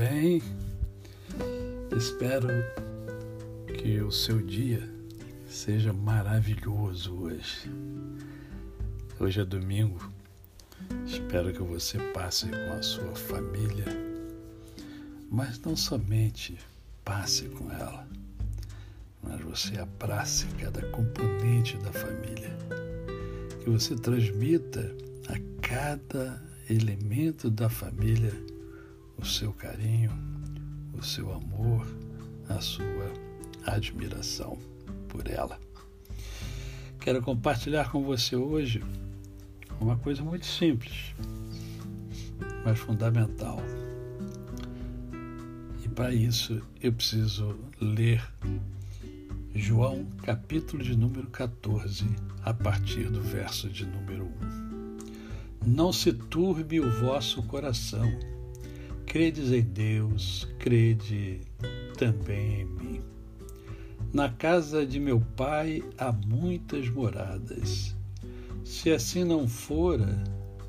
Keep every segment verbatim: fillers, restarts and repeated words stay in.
bem? Espero que o seu dia seja maravilhoso hoje. Hoje é domingo. Espero que você passe com a sua família, mas não somente passe com ela, mas você abrace cada componente da família, que você transmita a cada elemento da família o seu carinho, o seu amor, a sua admiração por ela. Quero compartilhar com você hoje uma coisa muito simples, mas fundamental. E para isso eu preciso ler João, capítulo de número catorze, a partir do verso de número um. Não se turbe o vosso coração. Credes em Deus, crede também em mim. Na casa de meu Pai há muitas moradas. Se assim não fora,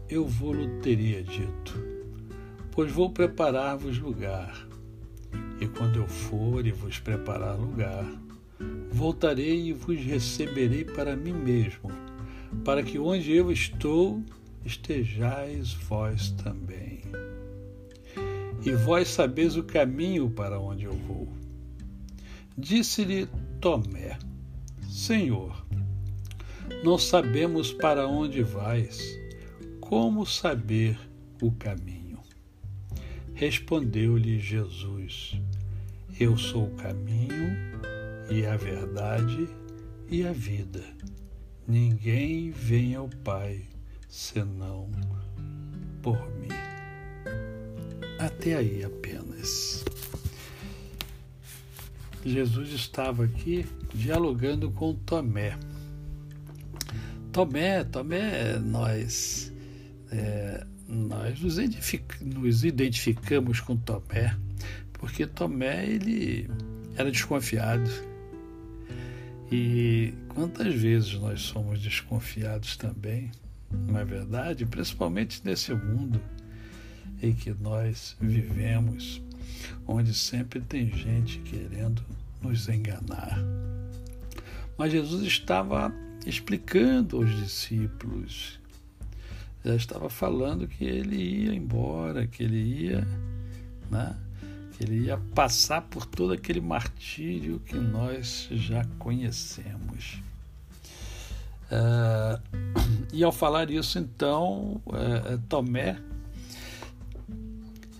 eu vou-lo teria dito, pois vou preparar-vos lugar. E quando eu for e vos preparar lugar, voltarei e vos receberei para mim mesmo, para que onde eu estou, estejais vós também. E vós sabeis o caminho para onde eu vou. Disse-lhe Tomé, Senhor, não sabemos para onde vais, como saber o caminho? Respondeu-lhe Jesus, eu sou o caminho e a verdade e a vida. Ninguém vem ao Pai senão por mim. Até aí apenas. Jesus estava aqui dialogando com Tomé. Tomé, Tomé, nós, é, nós nos, identific, nos identificamos com Tomé, porque Tomé ele era desconfiado. E quantas vezes nós somos desconfiados também, não é verdade? Principalmente nesse mundo em que nós vivemos, onde sempre tem gente querendo nos enganar. Mas Jesus estava explicando aos discípulos, já estava falando que ele ia embora, que ele ia, né, que ele ia passar por todo aquele martírio que nós já conhecemos. É, e ao falar isso, então, é, Tomé,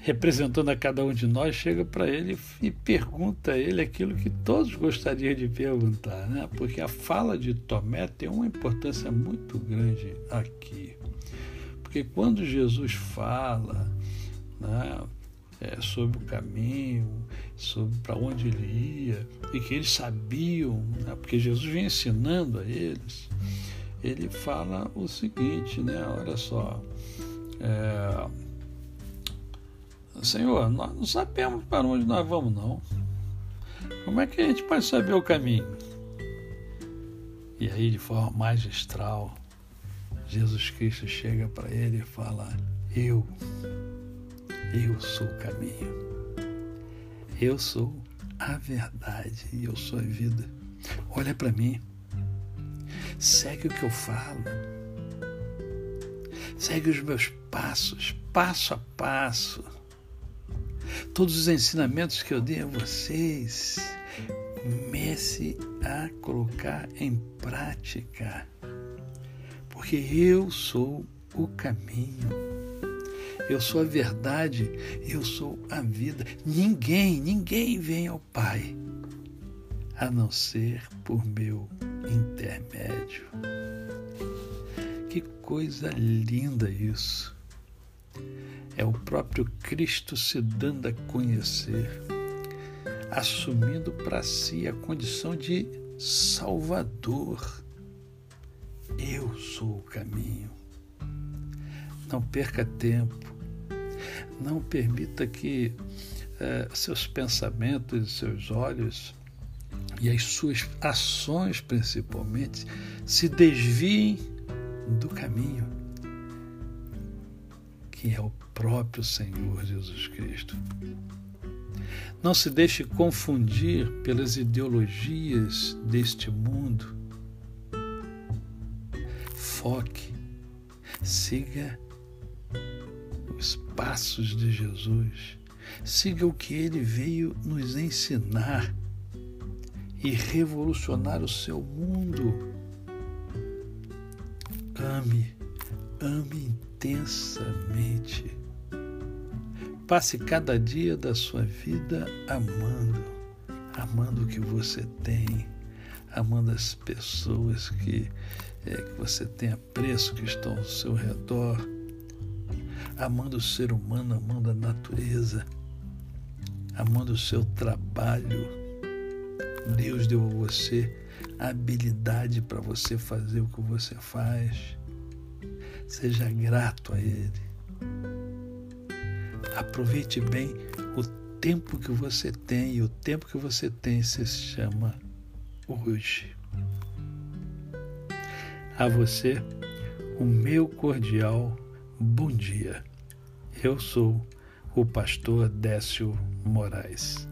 representando a cada um de nós, chega para ele e pergunta a ele aquilo que todos gostariam de perguntar, né? Porque a fala de Tomé tem uma importância muito grande aqui. Porque quando Jesus fala, né, é, sobre o caminho, sobre para onde ele ia, e que eles sabiam, né, porque Jesus vinha ensinando a eles, ele fala o seguinte, né? Olha só, é, Senhor, nós não sabemos para onde nós vamos, não. Como é que a gente pode saber o caminho? E aí, de forma magistral, Jesus Cristo chega para ele e fala, eu, eu sou o caminho. Eu sou a verdade e eu sou a vida. Olha para mim. Segue o que eu falo. Segue os meus passos, passo a passo. Todos os ensinamentos que eu dei a vocês, comece a colocar em prática, porque eu sou o caminho, eu sou a verdade, eu sou a vida. Ninguém, ninguém vem ao Pai, a não ser por meu intermédio. Que coisa linda isso! É o próprio Cristo se dando a conhecer, assumindo para si a condição de Salvador. Eu sou o caminho. Não perca tempo. Não permita que eh, seus pensamentos, seus olhos e as suas ações, principalmente, se desviem do caminho, que é o próprio Senhor Jesus Cristo. Não se deixe confundir pelas ideologias deste mundo. Foque, siga os passos de Jesus, siga o que ele veio nos ensinar e revolucionar o seu mundo. Ame, ame intensamente. Passe cada dia da sua vida amando, amando o que você tem, amando as pessoas que, é, que você tem apreço, que estão ao seu redor, amando o ser humano, amando a natureza, amando o seu trabalho. Deus deu a você a habilidade para você fazer o que você faz. Seja grato a Ele. Aproveite bem o tempo que você tem, e o tempo que você tem se chama hoje. A você, o meu cordial bom dia. Eu sou o pastor Décio Moraes.